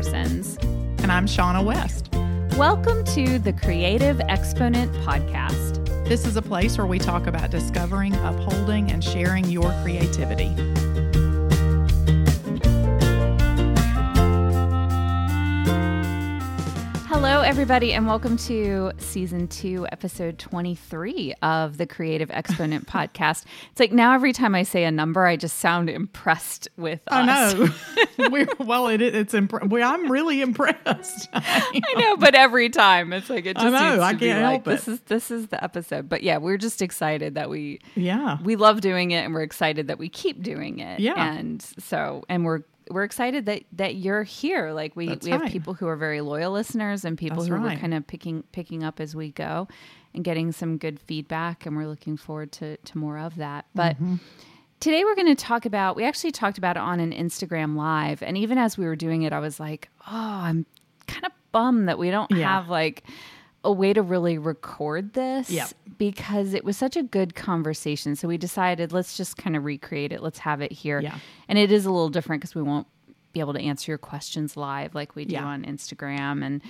Parsons. And I'm Shaunna West. Welcome to the Creative Exponent Podcast. This is a place where we talk about discovering, upholding, and sharing your creativity. Hello, everybody, and welcome to Season 2, Episode 23 of the Creative Exponent Podcast. It's like now every time I say a number, I just sound impressed with us. I know. I'm really impressed. I know, but every time it's like it just I can't help it. This is the episode. But yeah, we're just excited that we love doing it, and we're excited that we keep doing it. Yeah, and we're excited that you're here. Like we have people who are very loyal listeners and people who are kind of picking up as we go and getting some good feedback. And we're looking forward to more of that. But today we're going to talk about, we actually talked about it on an Instagram Live. And even as we were doing it, I was like, oh, I'm kind of bummed that we don't have like a way to really record this because it was such a good conversation. So we decided, let's just kind of recreate it. Let's have it here. Yeah. And it is a little different because we won't be able to answer your questions live like we do on Instagram.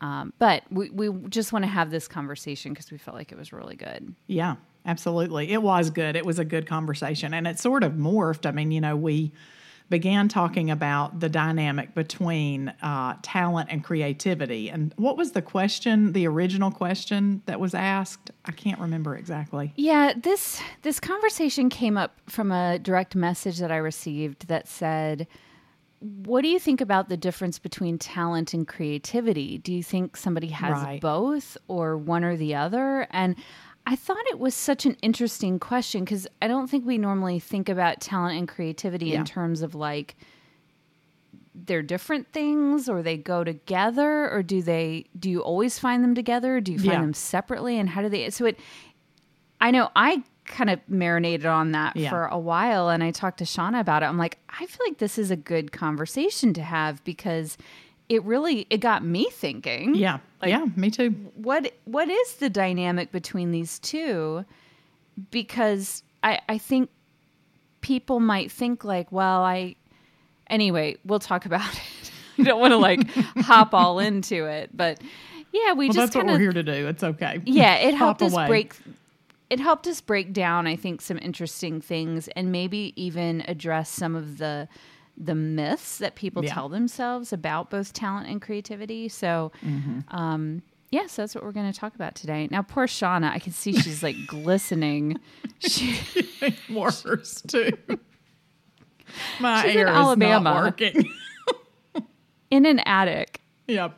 And, but we just want to have this conversation because we felt like it was really good. Yeah, absolutely. It was good. It was a good conversation, and it sort of morphed. I mean, you know, we began talking about the dynamic between talent and creativity. And what was the question, the original question that was asked? I can't remember exactly. Yeah, this conversation came up from a direct message that I received that said, what do you think about the difference between talent and creativity? Do you think somebody has both or one or the other? And I thought it was such an interesting question because I don't think we normally think about talent and creativity in terms of like they're different things or they go together or do you always find them together? Do you find them separately? And how do they, I know I kind of marinated on that for a while, and I talked to Shaunna about it. I'm like, I feel like this is a good conversation to have because It got me thinking. Yeah. Like, yeah, me too. What is the dynamic between these two? Because I think people might think like, anyway, we'll talk about it. I don't want to like hop all into it, but yeah, that's what we're here to do. It's okay. Yeah. It helped us break down, I think, some interesting things and maybe even address some of the myths that people tell themselves about both talent and creativity. So, so that's what we're going to talk about today. Now, poor Shaunna, I can see she's like glistening. Worse too. My she's air in Alabama, is not working. In an attic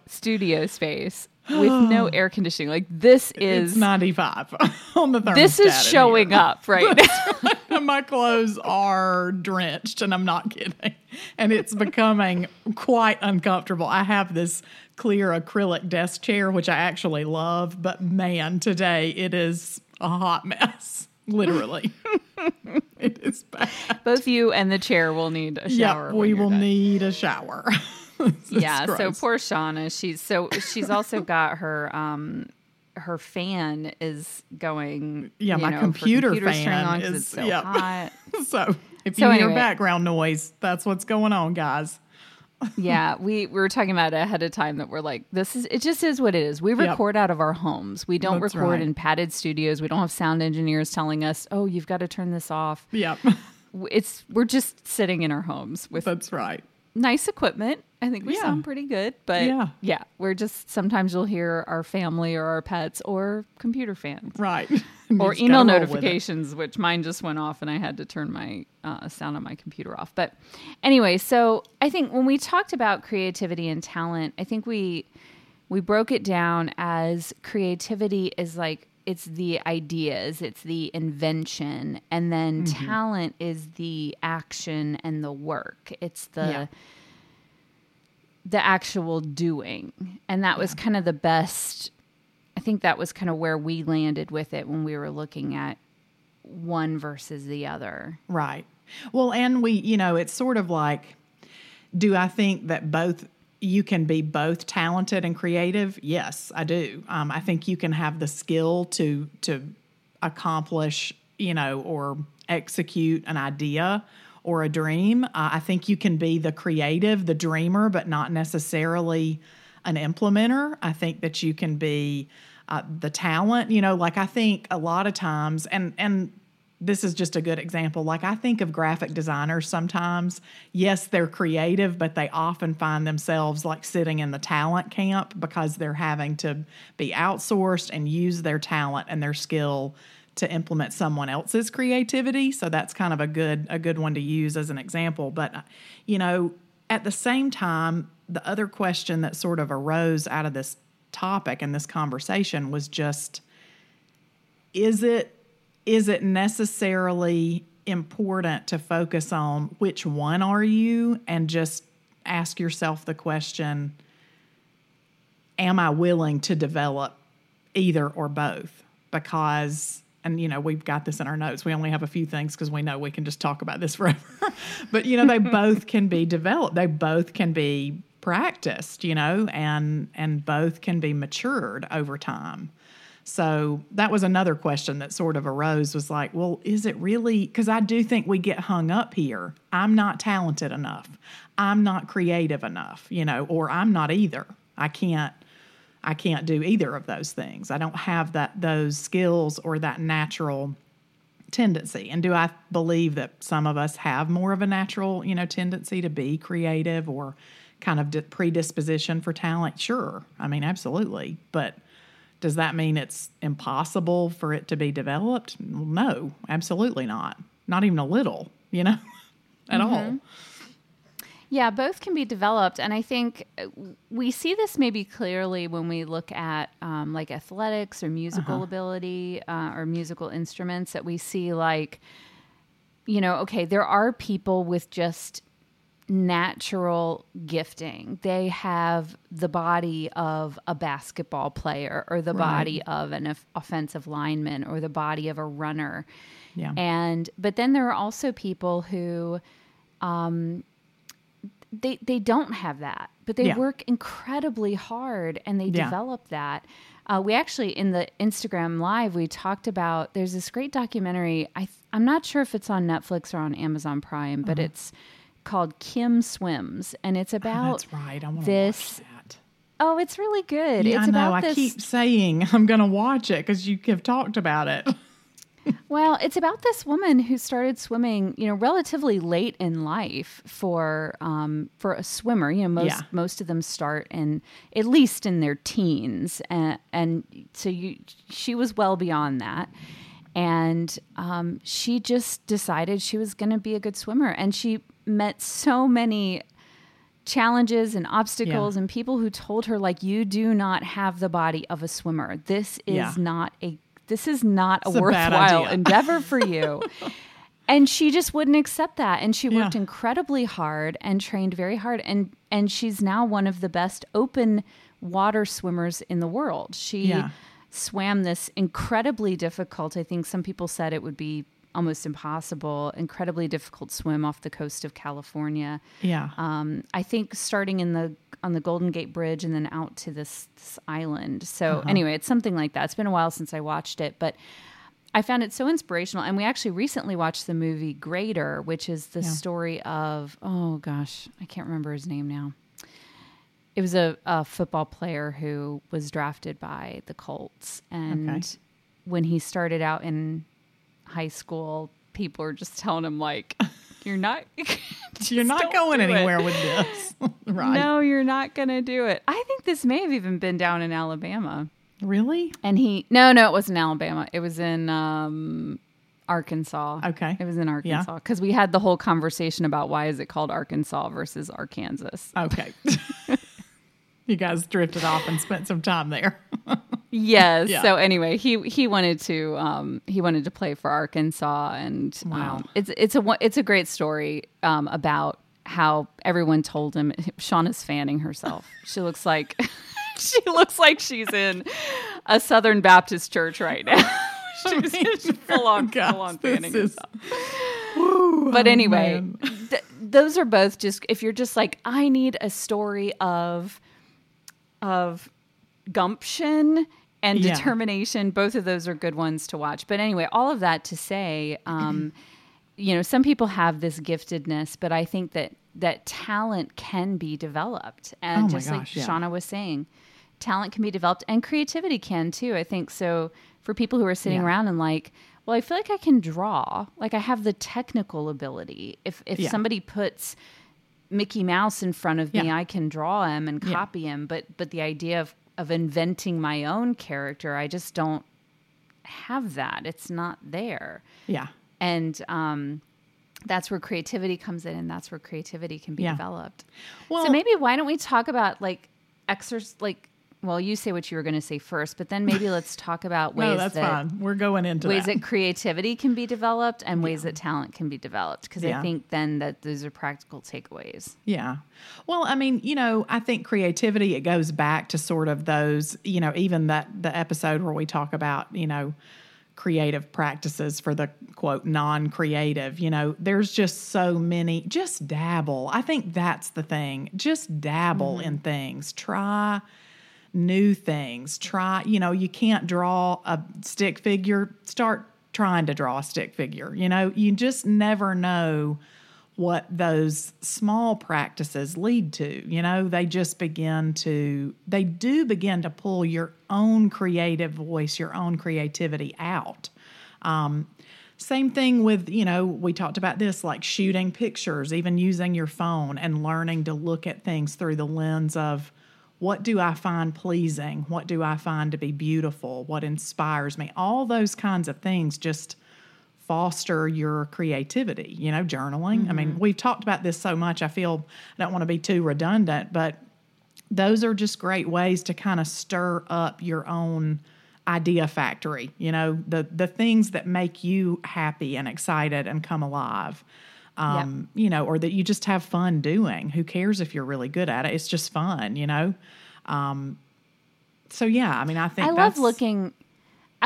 studio space with no air conditioning. Like this is... It's 95 on the thermostat. This is showing up right now. My clothes are drenched, and I'm not kidding. And it's becoming quite uncomfortable. I have this clear acrylic desk chair, which I actually love, but man, today it is a hot mess, literally. It is bad. Both you and the chair will need a shower. Yeah, we will need a shower. Yeah, so poor Shaunna. She's also got her... her fan is going. Yeah, my computer fan is so hot. So if you hear background noise, that's what's going on, guys. Yeah, we were talking about it ahead of time that we're like, it just is what it is. We record out of our homes. We don't record in padded studios. We don't have sound engineers telling us, oh, you've got to turn this off. Yeah, we're just sitting in our homes with. That's right. Nice equipment. I think we sound pretty good, but we're just, sometimes you'll hear our family or our pets or computer fans. Right. Or email notifications, which mine just went off and I had to turn my sound on my computer off. But anyway, so I think when we talked about creativity and talent, I think we broke it down as creativity is like, it's the ideas, it's the invention, and then talent is the action and the work. It's the actual doing. And that was kind of the best, I think that was kind of where we landed with it when we were looking at one versus the other. Right. Well, and we, you know, it's sort of like, do I think that you can be both talented and creative? Yes, I do. I think you can have the skill to accomplish, you know, or execute an idea or a dream. I think you can be the creative, the dreamer, but not necessarily an implementer. I think that you can be the talent, you know, like I think a lot of times, and this is just a good example, like I think of graphic designers sometimes, yes, they're creative, but they often find themselves like sitting in the talent camp because they're having to be outsourced and use their talent and their skill to implement someone else's creativity. So that's kind of a good one to use as an example. But, you know, at the same time, the other question that sort of arose out of this topic and this conversation was just, is it necessarily important to focus on which one are you, and just ask yourself the question, am I willing to develop either or both? Because, and you know, we've got this in our notes, we only have a few things because we know we can just talk about this forever, but you know, they both can be developed. They both can be practiced, you know, and both can be matured over time. So that was another question that sort of arose, was like, well, is it really, because I do think we get hung up here. I'm not talented enough. I'm not creative enough, you know, or I'm not either. I can't do either of those things. I don't have those skills or that natural tendency. And do I believe that some of us have more of a natural, you know, tendency to be creative or kind of predisposition for talent? Sure. I mean, absolutely. But does that mean it's impossible for it to be developed? No, absolutely not. Not even a little, you know, at all. Yeah, both can be developed. And I think we see this maybe clearly when we look at like athletics or musical ability or musical instruments, that we see like, you know, okay, there are people with just natural gifting. They have the body of a basketball player, or the body of an offensive lineman, or the body of a runner. Yeah. But then there are also people who they don't have that, but they work incredibly hard and they develop that. We actually, in the Instagram Live, we talked about, there's this great documentary. I'm not sure if it's on Netflix or on Amazon Prime, but it's called Kim Swims, and it's about that's right. I want to watch that. Oh, it's really good. Yeah, it's about this. I keep saying I'm going to watch it because you have talked about it. Well, it's about this woman who started swimming, you know, relatively late in life for a swimmer. You know, most of them start in at least in their teens, and so she was well beyond that. And she just decided she was going to be a good swimmer, and she met so many challenges and obstacles and people who told her, like, you do not have the body of a swimmer. This is not a worthwhile endeavor for you. And she just wouldn't accept that. And she worked incredibly hard and trained very hard. And she's now one of the best open water swimmers in the world. She swam this incredibly difficult, I think some people said it would be almost impossible, incredibly difficult swim off the coast of California. Yeah. I think starting on the Golden Gate Bridge and then out to this island. So anyway, it's something like that. It's been a while since I watched it, but I found it so inspirational. And we actually recently watched the movie Greater, which is the story of, oh gosh, I can't remember his name now. It was a football player who was drafted by the Colts. And when he started out in high school, people are just telling him, like, you're not going anywhere with this. Right. No, you're not gonna do it. I think this may have even been down in Alabama. Really? And no, it wasn't Alabama. It was in Arkansas. Okay. It was in Arkansas because we had the whole conversation about why is it called Arkansas versus Arkansas. Okay. You guys drifted off and spent some time there. Yes. Yeah. So anyway, he wanted to play for Arkansas, and it's a great story about how everyone told him. Shauna's fanning herself. She looks like she's in a Southern Baptist church right now. She's full on fanning herself. Woo, but anyway, those are both just, if you're just like, I need a story of gumption and determination. Both of those are good ones to watch. But anyway, all of that to say, you know, some people have this giftedness, but I think that talent can be developed. And Shaunna was saying, talent can be developed and creativity can too. I think so for people who are sitting around and like, well, I feel like I can draw, like I have the technical ability. If somebody puts Mickey Mouse in front of me, I can draw him and copy him. But the idea of inventing my own character, I just don't have that. It's not there. Yeah. And that's where creativity comes in, and that's where creativity can be developed. Well, so maybe why don't we talk about you say what you were going to say first, but then maybe let's talk about ways that creativity can be developed and ways that talent can be developed. Because I think then that those are practical takeaways. Yeah. Well, I mean, you know, I think creativity, it goes back to sort of those, you know, even the episode where we talk about, you know, creative practices for the quote non-creative, you know, there's just so many. Just dabble. I think that's the thing. Just dabble in things. Try new things. Try, you know, you can't draw a stick figure, start trying to draw a stick figure. You know, you just never know what those small practices lead to. You know, they do begin to pull your own creative voice, your own creativity out. Same thing with, you know, we talked about this, like shooting pictures, even using your phone and learning to look at things through the lens of, what do I find pleasing? What do I find to be beautiful? What inspires me? All those kinds of things just foster your creativity, you know, journaling. Mm-hmm. I mean, we've talked about this so much. I feel I don't want to be too redundant, but those are just great ways to kind of stir up your own idea factory, you know, the things that make you happy and excited and come alive. You know, or that you just have fun doing. Who cares if you're really good at it? It's just fun, you know? I mean, I think I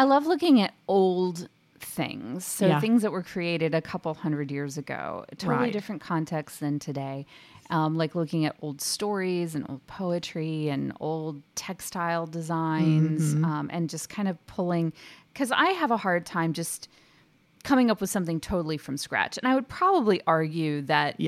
love looking at old things. So things that were created a couple 100 years ago, totally different context than today. Like looking at old stories and old poetry and old textile designs, and just kind of pulling, because I have a hard time just coming up with something totally from scratch. And I would probably argue that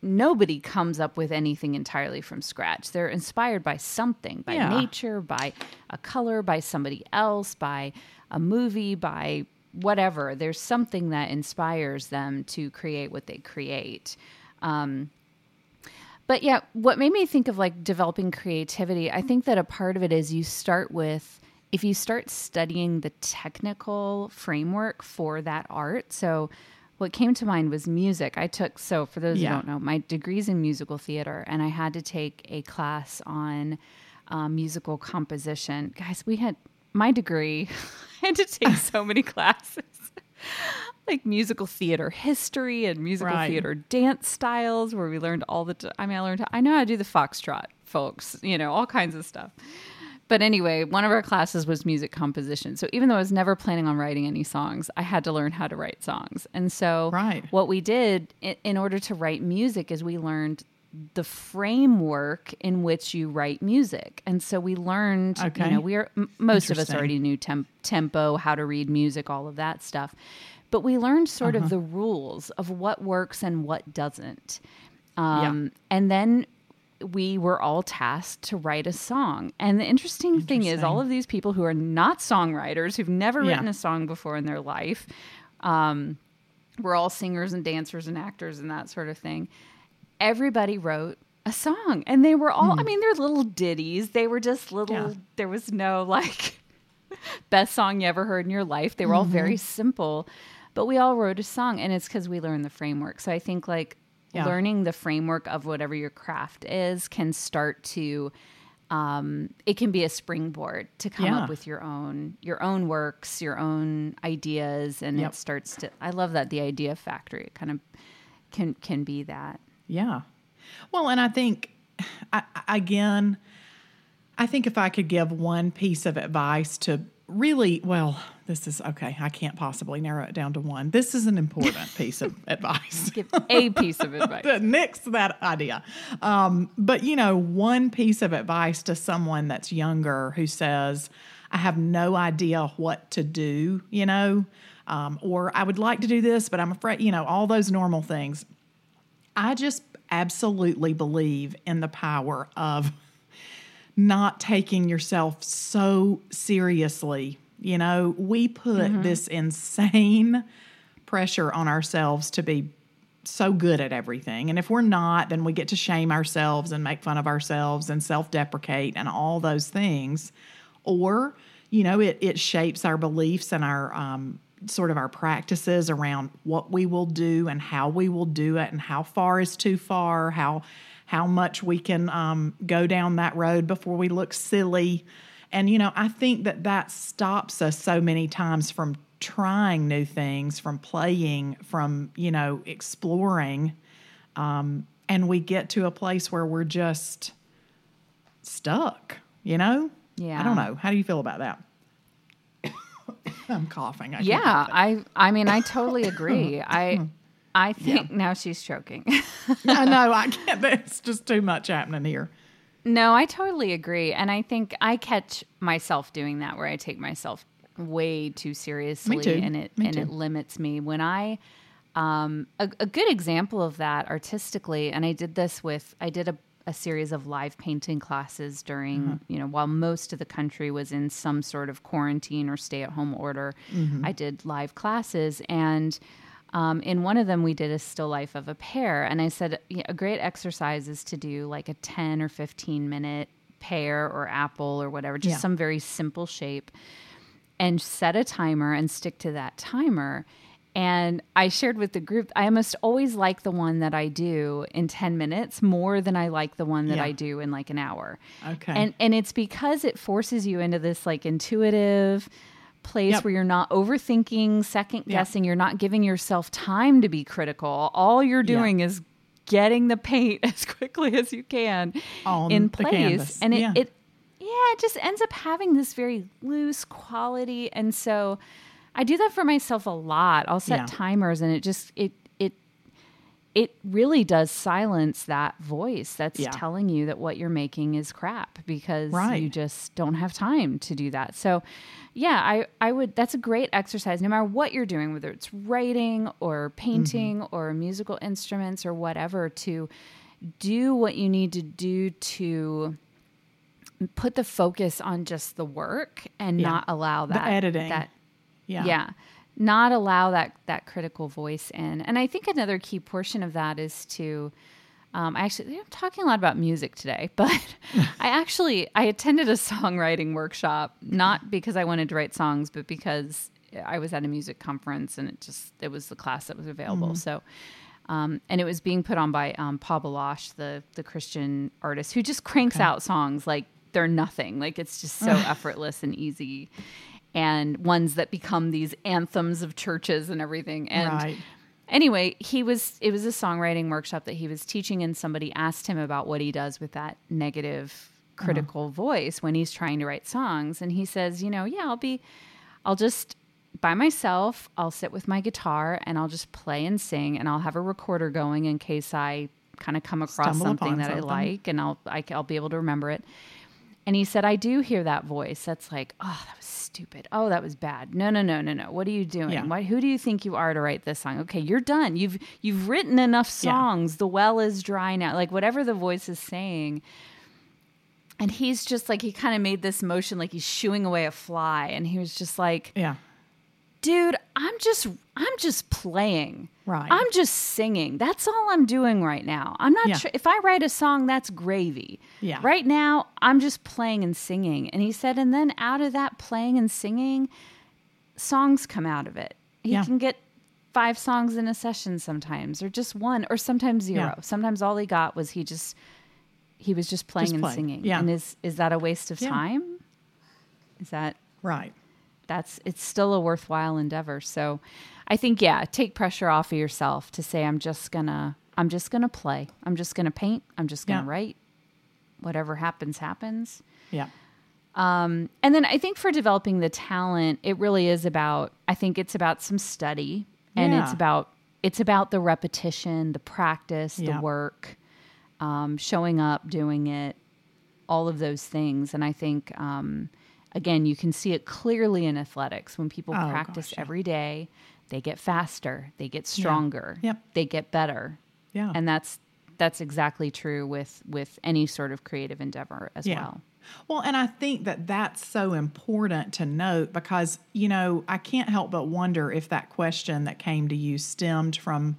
nobody comes up with anything entirely from scratch. They're inspired by something, by nature, by a color, by somebody else, by a movie, by whatever. There's something that inspires them to create what they create. But what made me think of like developing creativity, I think that a part of it is you start with, if you start studying the technical framework for that art. So what came to mind was music. I took, for those who don't know, my degree's in musical theater, and I had to take a class on musical composition. Guys, my degree, I had to take so many classes, like musical theater history and musical theater dance styles, where we learned all the time. I mean, I know how to do the foxtrot, folks, you know, all kinds of stuff. But anyway, one of our classes was music composition. So even though I was never planning on writing any songs, I had to learn how to write songs. And so what we did in order to write music is we learned the framework in which you write music. And so we learned, you know, most of us already knew tempo, how to read music, all of that stuff. But we learned sort of the rules of what works and what doesn't. And then we were all tasked to write a song. And the interesting thing is all of these people who are not songwriters, who've never written a song before in their life, were all singers and dancers and actors and that sort of thing. Everybody wrote a song, and they were all, I mean, they're little ditties. They were just little, there was no like best song you ever heard in your life. They were all very simple, but we all wrote a song, and it's because we learned the framework. So I think like, learning the framework of whatever your craft is can start to, it can be a springboard to come up with your own works, your own ideas. And it starts to, I love that the idea factory, it kind of can be that. Yeah. Well, and I think I think if I could give one piece of advice to really, well, this is okay. I can't possibly narrow it down to one. This is an important piece of advice. Give a piece of advice. Nix that idea. But, you know, one piece of advice to someone that's younger who says, I have no idea what to do, you know, or I would like to do this, but I'm afraid, you know, all those normal things. I just absolutely believe in the power of not taking yourself so seriously. You know, we put this insane pressure on ourselves to be so good at everything. And if we're not, then we get to shame ourselves and make fun of ourselves and self-deprecate and all those things. Or, you know, it shapes our beliefs and our sort of our practices around what we will do and how we will do it and how far is too far, how much we can go down that road before we look silly. And, you know, I think that stops us so many times from trying new things, from playing, from, you know, exploring. And we get to a place where we're just stuck, you know? Yeah. I don't know. How do you feel about that? I'm coughing. I mean, I totally agree. I think now she's choking. No, I can't. It's just too much happening here. No, I totally agree. And I think I catch myself doing that where I take myself way too seriously. Me too. It limits me. When I, a good example of that artistically, and I did this I did a series of live painting classes during, you know, while most of the country was in some sort of quarantine or stay at home order, I did live classes. And in one of them, we did a still life of a pear. And I said, you know, a great exercise is to do like a 10 or 15 minute pear or apple or whatever, just some very simple shape, and set a timer and stick to that timer. And I shared with the group, I almost always like the one that I do in 10 minutes more than I like the one that I do in like an hour. Okay. And it's because it forces you into this like intuitive place where you're not overthinking, second guessing, you're not giving yourself time to be critical. All you're doing is getting the paint as quickly as you can on in place. And it just ends up having this very loose quality. And so I do that for myself a lot. I'll set timers, and it really does silence that voice that's telling you that what you're making is crap, because you just don't have time to do that. So I would, that's a great exercise, no matter what you're doing, whether it's writing or painting or musical instruments or whatever, to do what you need to do to put the focus on just the work and not allow that the editing. Not allow that critical voice in. And I think another key portion of that is to, I'm talking a lot about music today, but I attended a songwriting workshop, not because I wanted to write songs, but because I was at a music conference and it was the class that was available. So, and it was being put on by Paul Baloche, the Christian artist who just cranks out songs like they're nothing. Like it's just so effortless and easy, and ones that become these anthems of churches and everything. And anyway, it was a songwriting workshop that he was teaching, and somebody asked him about what he does with that negative critical voice when he's trying to write songs. And he says, you know, I'll just by myself, I'll sit with my guitar and I'll just play and sing, and I'll have a recorder going in case I kind of come across something that I like, and I'll be able to remember it. And he said, I do hear that voice that's like, oh, that was stupid. Oh, that was bad. No. What are you doing? Yeah. Who do you think you are to write this song? Okay, you're done. You've written enough songs. Yeah. The well is dry now. Like whatever the voice is saying. And he's just like, he kind of made this motion like he's shooing away a fly. And he was just like, dude, I'm just playing. Right. I'm just singing. That's all I'm doing right now. I'm not if I write a song, that's gravy. Yeah. Right now, I'm just playing and singing. And he said, and then out of that playing and singing, songs come out of it. He can get 5 songs in a session sometimes, or just one, or sometimes 0. Yeah. Sometimes all he got was he was just playing. Singing. Yeah. And is that a waste of time? Is that right? It's still a worthwhile endeavor. So I think, take pressure off of yourself to say, I'm just gonna play. I'm just gonna paint. I'm just gonna write. Whatever happens, happens. Yeah. And then I think for developing the talent, it really is about, I think it's about some study, and it's about the repetition, the practice, the work, showing up, doing it, all of those things. And I think, Again, you can see it clearly in athletics. When people practice every day, they get faster, they get stronger, they get better. Yeah. And that's exactly true with any sort of creative endeavor as well. Well, and I think that that's so important to note because, you know, I can't help but wonder if that question that came to you stemmed from,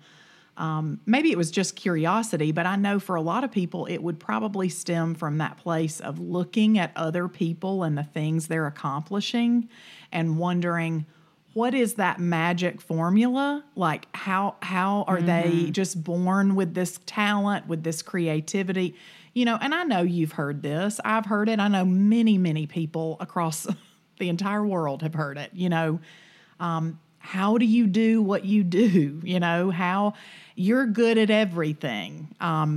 maybe it was just curiosity, but I know for a lot of people, it would probably stem from that place of looking at other people and the things they're accomplishing and wondering, what is that magic formula? Like how are they just born with this talent, with this creativity? You know, and I know you've heard this. I've heard it. I know many, many people across the entire world have heard it. You know, how do you do what you do? You know, how you're good at everything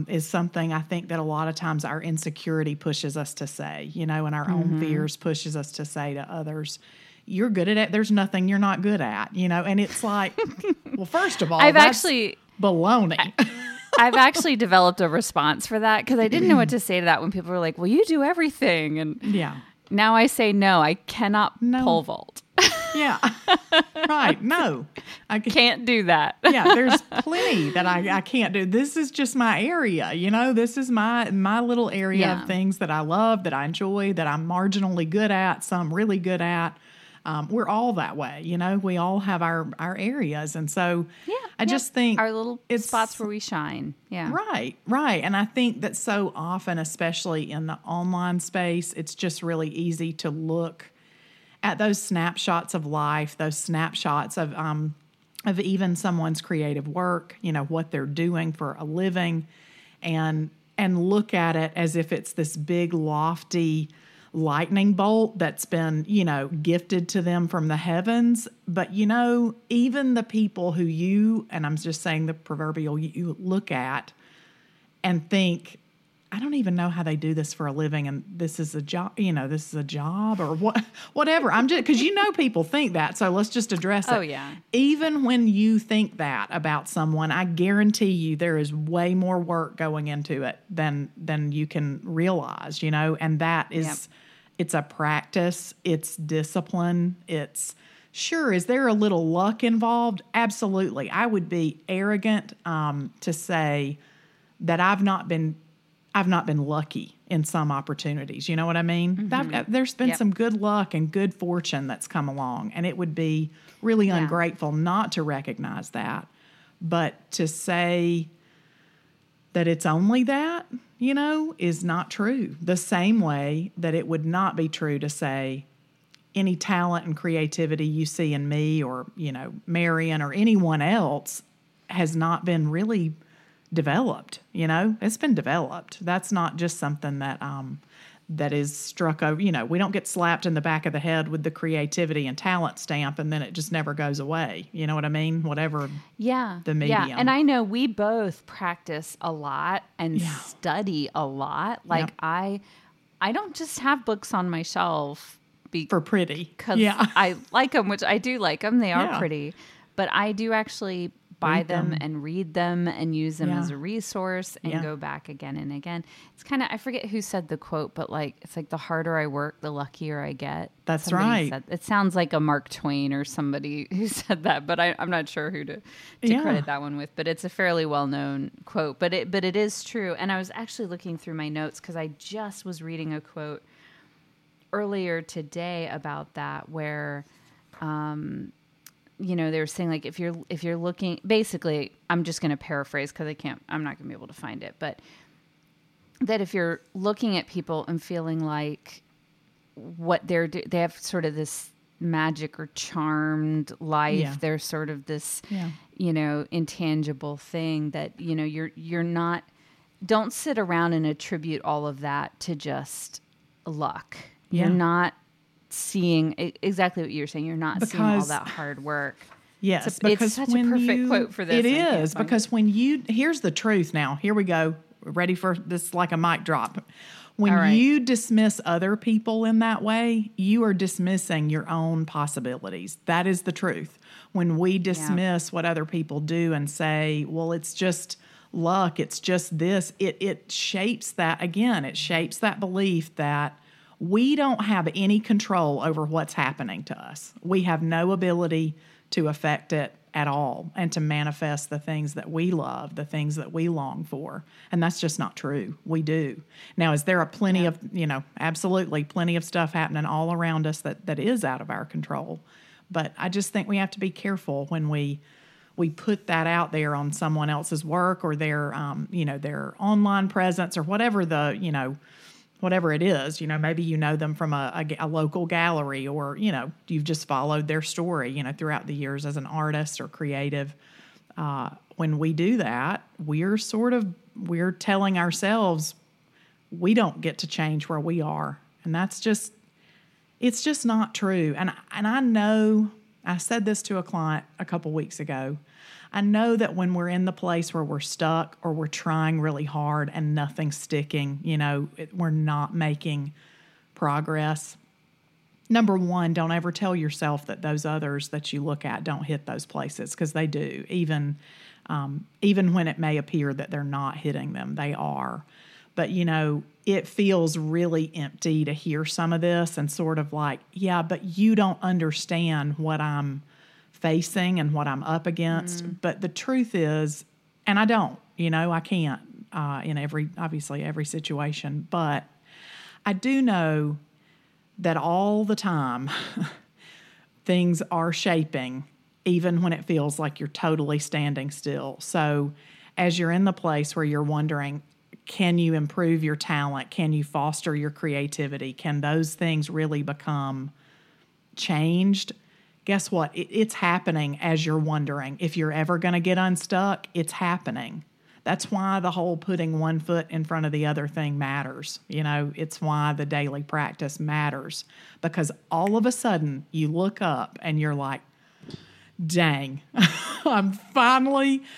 is something I think that a lot of times our insecurity pushes us to say, you know, and our own fears pushes us to say to others, you're good at it. There's nothing you're not good at, you know? And it's like, well, first of all, that's baloney. I've actually developed a response for that because I didn't know what to say to that when people were like, well, you do everything. And now I say, no, I cannot pole vault. No, I can't do that. There's plenty that I can't do. This is just my area. You know, this is my little area of things that I love, that I enjoy, that I'm marginally good at, some really good at. We're all that way, you know, we all have our areas. And so I just think our little spots where we shine. Yeah. Right. Right. And I think that so often, especially in the online space, it's just really easy to look at those snapshots of life, those snapshots of even someone's creative work, you know, what they're doing for a living and look at it as if it's this big lofty lightning bolt that's been, you know, gifted to them from the heavens. But, you know, even the people who you, and I'm just saying the proverbial you look at and think, I don't even know how they do this for a living. And this is a job, you know, this is a job or whatever. I'm just, cause you know, people think that. So let's just address it. Oh yeah. Even when you think that about someone, I guarantee you there is way more work going into it than you can realize, you know, and that is, it's a practice, it's discipline. It's sure. Is there a little luck involved? Absolutely. I would be arrogant, to say that I've not been lucky in some opportunities. You know what I mean? Mm-hmm. There's been some good luck and good fortune that's come along, and it would be really ungrateful not to recognize that. But to say that it's only that, you know, is not true. The same way that it would not be true to say any talent and creativity you see in me or, you know, Marian or anyone else has not been really developed, you know, it's been developed. That's not just something that is struck over, you know, we don't get slapped in the back of the head with the creativity and talent stamp and then it just never goes away. You know what I mean? Whatever the medium. Yeah. And I know we both practice a lot and study a lot. Like I don't just have books on my shelf for pretty. Cause I like them, which I do like them. They are pretty, but I do actually buy them and read them and use them as a resource and go back again and again. It's kind of, I forget who said the quote, but like, it's like the harder I work, the luckier I get. That's somebody right. It sounds like a Mark Twain or somebody who said that, but I'm not sure who to credit that one with, but it's a fairly well-known quote, but it is true. And I was actually looking through my notes cause I just was reading a quote earlier today about that where, you know, they were saying like, if you're looking, basically, I'm just going to paraphrase cause I'm not gonna be able to find it, but that if you're looking at people and feeling like what they have sort of this magic or charmed life, they're sort of this, you know, intangible thing that, you know, you're not, don't sit around and attribute all of that to just luck. Yeah. You're not seeing exactly what you're saying. You're not seeing all that hard work. Yes. It's such a perfect quote for this. It is because here's the truth now, here we go. Ready for this, like a mic drop. When you dismiss other people in that way, you are dismissing your own possibilities. That is the truth. When we dismiss what other people do and say, well, it's just luck, it's just this, it shapes that belief that we don't have any control over what's happening to us. We have no ability to affect it at all and to manifest the things that we love, the things that we long for. And that's just not true. We do. Now, is there a plenty of, absolutely plenty of stuff happening all around us that is out of our control? But I just think we have to be careful when we put that out there on someone else's work or their online presence or whatever whatever it is. Maybe you know them from a local gallery or, you've just followed their story, throughout the years as an artist or creative. When we do that, we're telling ourselves we don't get to change where we are. And that's just, it's just not true. And I know, I said this to a client a couple weeks ago, I know that when we're in the place where we're stuck or we're trying really hard and nothing's sticking, we're not making progress. Number one, don't ever tell yourself that those others that you look at don't hit those places, because they do, even when it may appear that they're not hitting them, they are. But, it feels really empty to hear some of this and sort of like, yeah, but you don't understand what I'm facing and what I'm up against. Mm. But the truth is, and I don't, I can't in every situation, but I do know that all the time things are shaping, even when it feels like you're totally standing still. So as you're in the place where you're wondering, can you improve your talent? Can you foster your creativity? Can those things really become changed? Guess what? It's happening as you're wondering. If you're ever going to get unstuck, it's happening. That's why the whole putting one foot in front of the other thing matters. It's why the daily practice matters, because all of a sudden you look up and you're like, dang,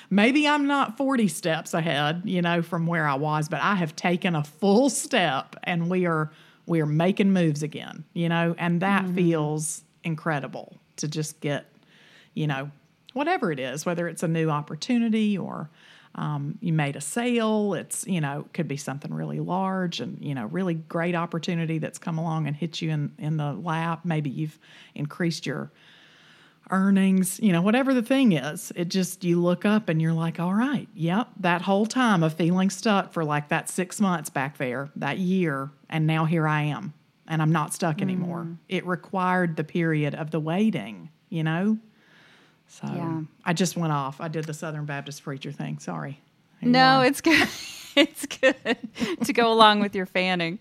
maybe I'm not 40 steps ahead, from where I was, but I have taken a full step and we are making moves again, and that mm-hmm. feels incredible. To just get, whatever it is, whether it's a new opportunity or you made a sale, it's, could be something really large and, really great opportunity that's come along and hit you in the lap. Maybe you've increased your earnings, whatever the thing is, it just, you look up and you're like, all right, yep, that whole time of feeling stuck for like that 6 months back there, that year, and now here I am. And I'm not stuck anymore. Mm. It required the period of the waiting, So yeah. I just went off. I did the Southern Baptist preacher thing. Sorry. It's good. It's good to go along with your fanning.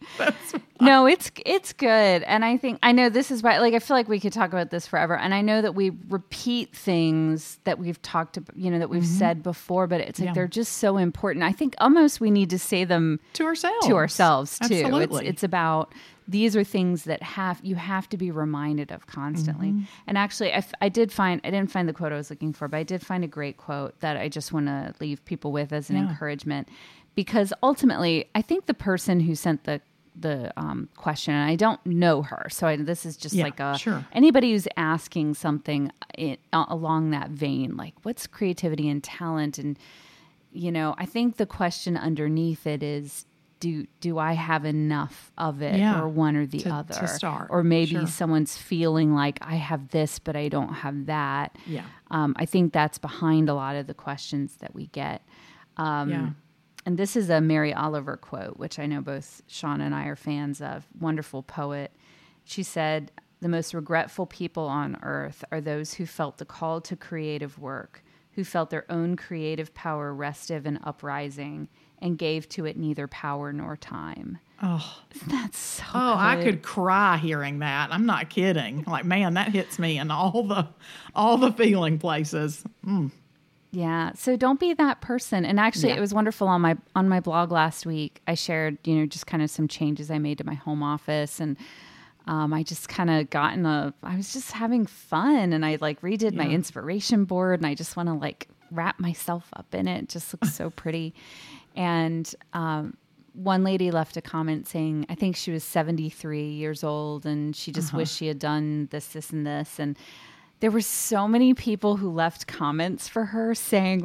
No, it's good. And I know this is why, I feel like we could talk about this forever. And I know that we repeat things that we've talked about, that we've mm-hmm. said before, but it's they're just so important. I think almost we need to say them to ourselves too. Absolutely. It's about... These are things that you have to be reminded of constantly. Mm-hmm. And actually, I didn't find the quote I was looking for, but I did find a great quote that I just want to leave people with as an encouragement, because ultimately, I think the person who sent the question, and I don't know her, so this is just anybody who's asking something along that vein, like what's creativity and talent, and I think the question underneath it is. Do I have enough of it or one or the other? To start. Or maybe someone's feeling like I have this, but I don't have that. Yeah. I think that's behind a lot of the questions that we get. And this is a Mary Oliver quote, which I know both Shaunna and I are fans of. Wonderful poet. She said, "The most regretful people on earth are those who felt the call to creative work, who felt their own creative power restive and uprising, and gave to it neither power nor time." Oh, that's so good. I could cry hearing that. I'm not kidding. Like, man, that hits me in all the feeling places. Mm. Yeah. So don't be that person. And actually, it was wonderful on my blog last week. I shared, just kind of some changes I made to my home office, and I just kind of I was just having fun, and I redid my inspiration board, and I just want to wrap myself up in it. It just looks so pretty. And one lady left a comment saying, I think she was 73 years old, and she just wished she had done this, and this. And there were so many people who left comments for her saying,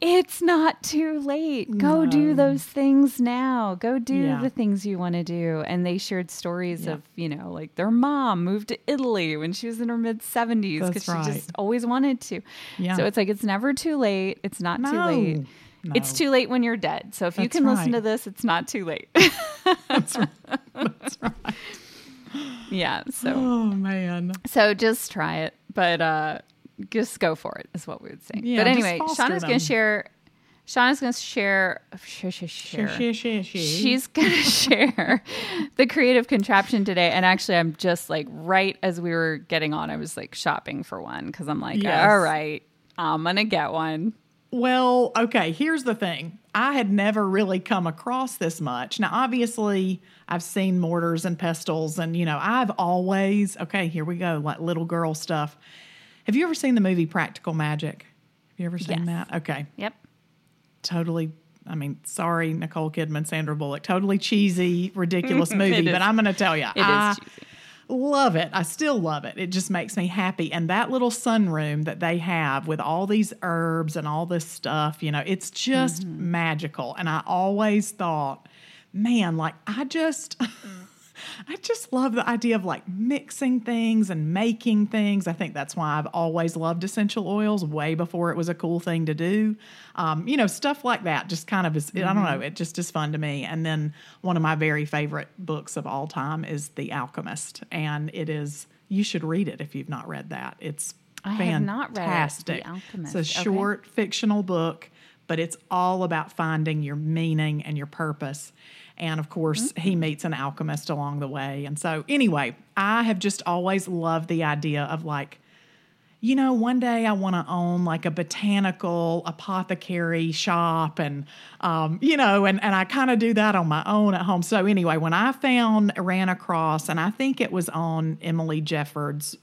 It's not too late. Go do those things now. Go do the things you want to do. And they shared stories of, you know, like their mom moved to Italy when she was in her mid-70s because she just always wanted to. Yeah. So it's like, it's never too late. It's not too late. No. It's too late when you're dead. So if you can listen to this, it's not too late. That's right. That's right. Yeah. So, oh man. So just try it, but, just go for it is what we would say. Yeah, but anyway, She's going to share the creative contraption today. And actually, I'm just like, right as we were getting on, I was like shopping for one because I'm like, all right, I'm going to get one. Well, okay, here's the thing. I had never really come across this much. Now, obviously, I've seen mortars and pestles and, you know, I've always, okay, here we go, like little girl stuff. Have you ever seen the movie Practical Magic? Have you ever seen that? Okay. Yep. Totally, I mean, sorry, Nicole Kidman, Sandra Bullock, totally cheesy, ridiculous movie, but I'm going to tell you, I love it. I still love it. It just makes me happy. And that little sunroom that they have with all these herbs and all this stuff, you know, it's just magical. And I always thought, man, like I just love the idea of like mixing things and making things. I think that's why I've always loved essential oils way before it was a cool thing to do. You know, stuff like that just kind of is, I don't know, it just is fun to me. And then one of my very favorite books of all time is The Alchemist. And it is, you should read it if you've not read that. It's fantastic. I have not read it, The Alchemist. It's a short fictional book, but it's all about finding your meaning and your purpose. And, of course, he meets an alchemist along the way. And so, anyway, I have just always loved the idea of, like, you know, one day I want to own, like, a botanical apothecary shop and, you know, and I kind of do that on my own at home. So, anyway, when I ran across, and I think it was on Emily Jeffords,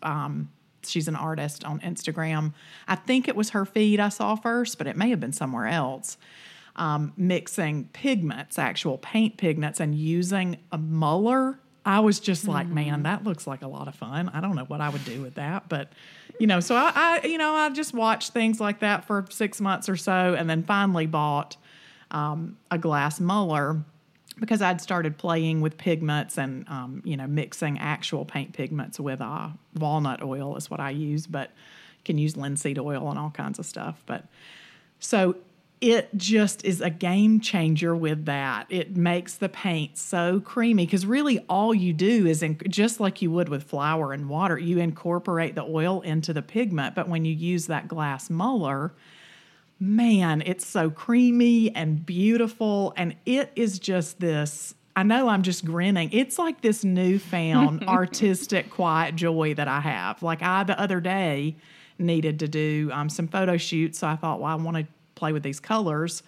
she's an artist on Instagram. I think it was her feed I saw first, but it may have been somewhere else. Mixing pigments, actual paint pigments, and using a muller. I was just like, man, that looks like a lot of fun. I don't know what I would do with that, but, you know, so I you know, I just watched things like that for 6 months or so, and then finally bought a glass muller because I'd started playing with pigments and, you know, mixing actual paint pigments with walnut oil is what I use, but you can use linseed oil and all kinds of stuff. But so it just is a game changer with that. It makes the paint so creamy because really all you do is, just like you would with flour and water, you incorporate the oil into the pigment. But when you use that glass muller, man, it's so creamy and beautiful. And it is just this, I know I'm just grinning. It's like this newfound artistic quiet joy that I have. Like I, the other day, needed to do some photo shoots. So I thought, well, I want to play with these colors.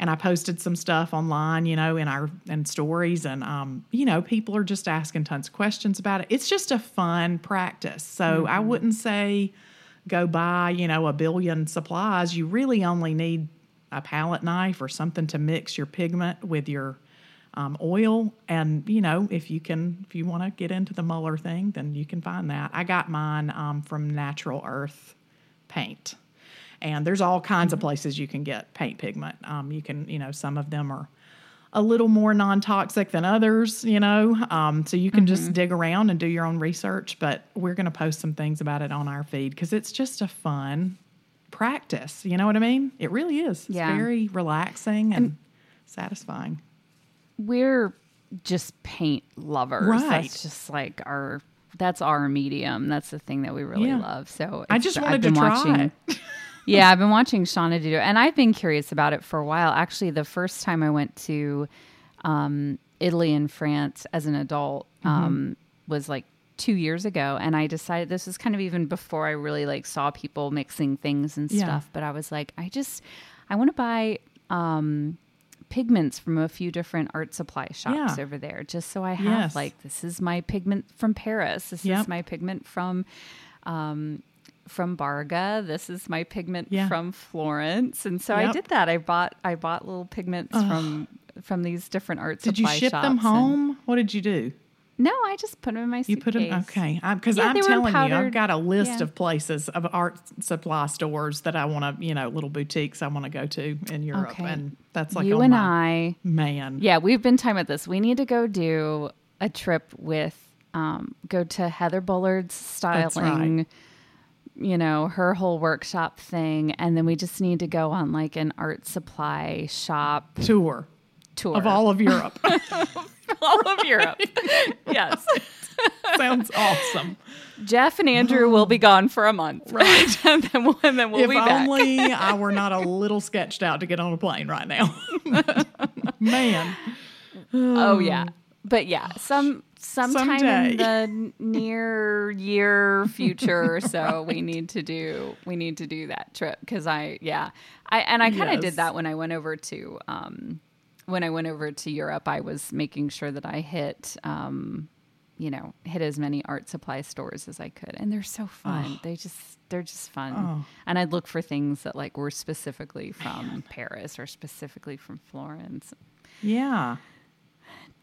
And I posted some stuff online, you know, in stories. And, you know, people are just asking tons of questions about it. It's just a fun practice. So I wouldn't say go buy, you know, a billion supplies. You really only need a palette knife or something to mix your pigment with your oil. And, you know, if you want to get into the Muller thing, then you can find that. I got mine from Natural Earth Paint. And there's all kinds of places you can get paint pigment. You can, you know, some of them are a little more non-toxic than others, you know. So you can just dig around and do your own research. But we're going to post some things about it on our feed because it's just a fun practice. You know what I mean? It really is. It's very relaxing and satisfying. We're just paint lovers. Right. That's just like that's our medium. That's the thing that we really love. So I just wanted to try it. Yeah, I've been watching Shaunna do it, and I've been curious about it for a while. Actually, the first time I went to Italy and France as an adult was like 2 years ago, and I decided this was kind of even before I really like saw people mixing things and stuff, but I was like, I want to buy pigments from a few different art supply shops over there just so I have like, this is my pigment from Paris. This is my pigment from Barga. This is my pigment from Florence. And so I did that. I bought little pigments from these different art supply shops. Did you ship them home? What did you do? No, I just put them in my suitcase. You put them, okay. Because I'm telling you, I've got a list of places, of art supply stores that I want to, you know, little boutiques I want to go to in Europe. Okay. And that's like you and I. Man. Yeah, we've been talking about this. We need to go do a trip with, go to Heather Bullard's styling, you know, her whole workshop thing. And then we just need to go on like an art supply shop tour. Of all of Europe. All of Europe. Yes. Sounds awesome. Jeff and Andrew will be gone for a month. Right. and then we'll be back. If only I were not a little sketched out to get on a plane right now. Man. Oh, yeah. But, yeah, sometime someday. In the near year future or so, right. we need to do that trip. Because I kind of did that when I went over to... When I went over to Europe, I was making sure that I hit as many art supply stores as I could. And they're so fun. Oh. They're just fun. Oh. And I'd look for things that like were specifically from Paris or specifically from Florence. Yeah.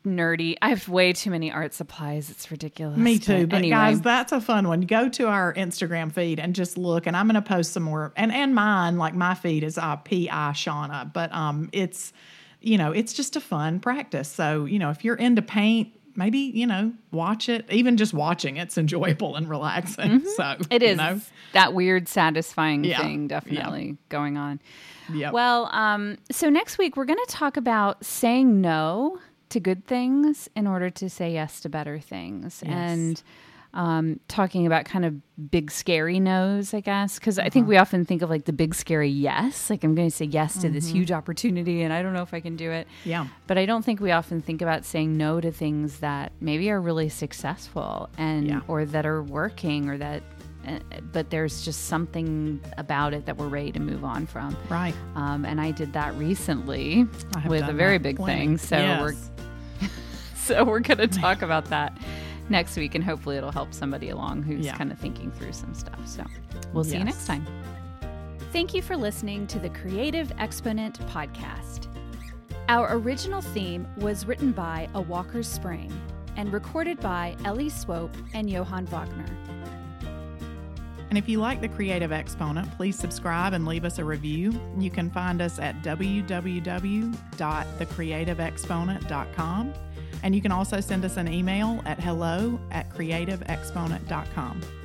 Nerdy. I have way too many art supplies. It's ridiculous. Me too. But anyway. Guys, that's a fun one. Go to our Instagram feed and just look. And I'm going to post some more. And mine, like my feed is P.I. Shaunna. But it's... You know, it's just a fun practice. So, you know, if you're into paint, maybe, you know, watch it. Even just watching it's enjoyable and relaxing. Mm-hmm. So it is that weird, satisfying thing definitely going on. Yeah. Well, so next week we're going to talk about saying no to good things in order to say yes to better things. Yes. And talking about kind of big, scary no's, I guess. Because I think we often think of like the big, scary yes. Like I'm going to say yes to this huge opportunity and I don't know if I can do it. Yeah. But I don't think we often think about saying no to things that maybe are really successful and or that are working or that, but there's just something about it that we're ready to move on from. Right. And I did that recently with a very big thing. So we're going to talk about that next week, and hopefully it'll help somebody along who's kind of thinking through some stuff. So we'll see you next time. Thank you for listening to the Creative Exponent podcast. Our original theme was written by A Walker Spring and recorded by Ellie Swope and Johann Wagner. And if you like the Creative Exponent, please subscribe and leave us a review. You can find us at www.thecreativeexponent.com. And you can also send us an email at hello@creativeexponent.com.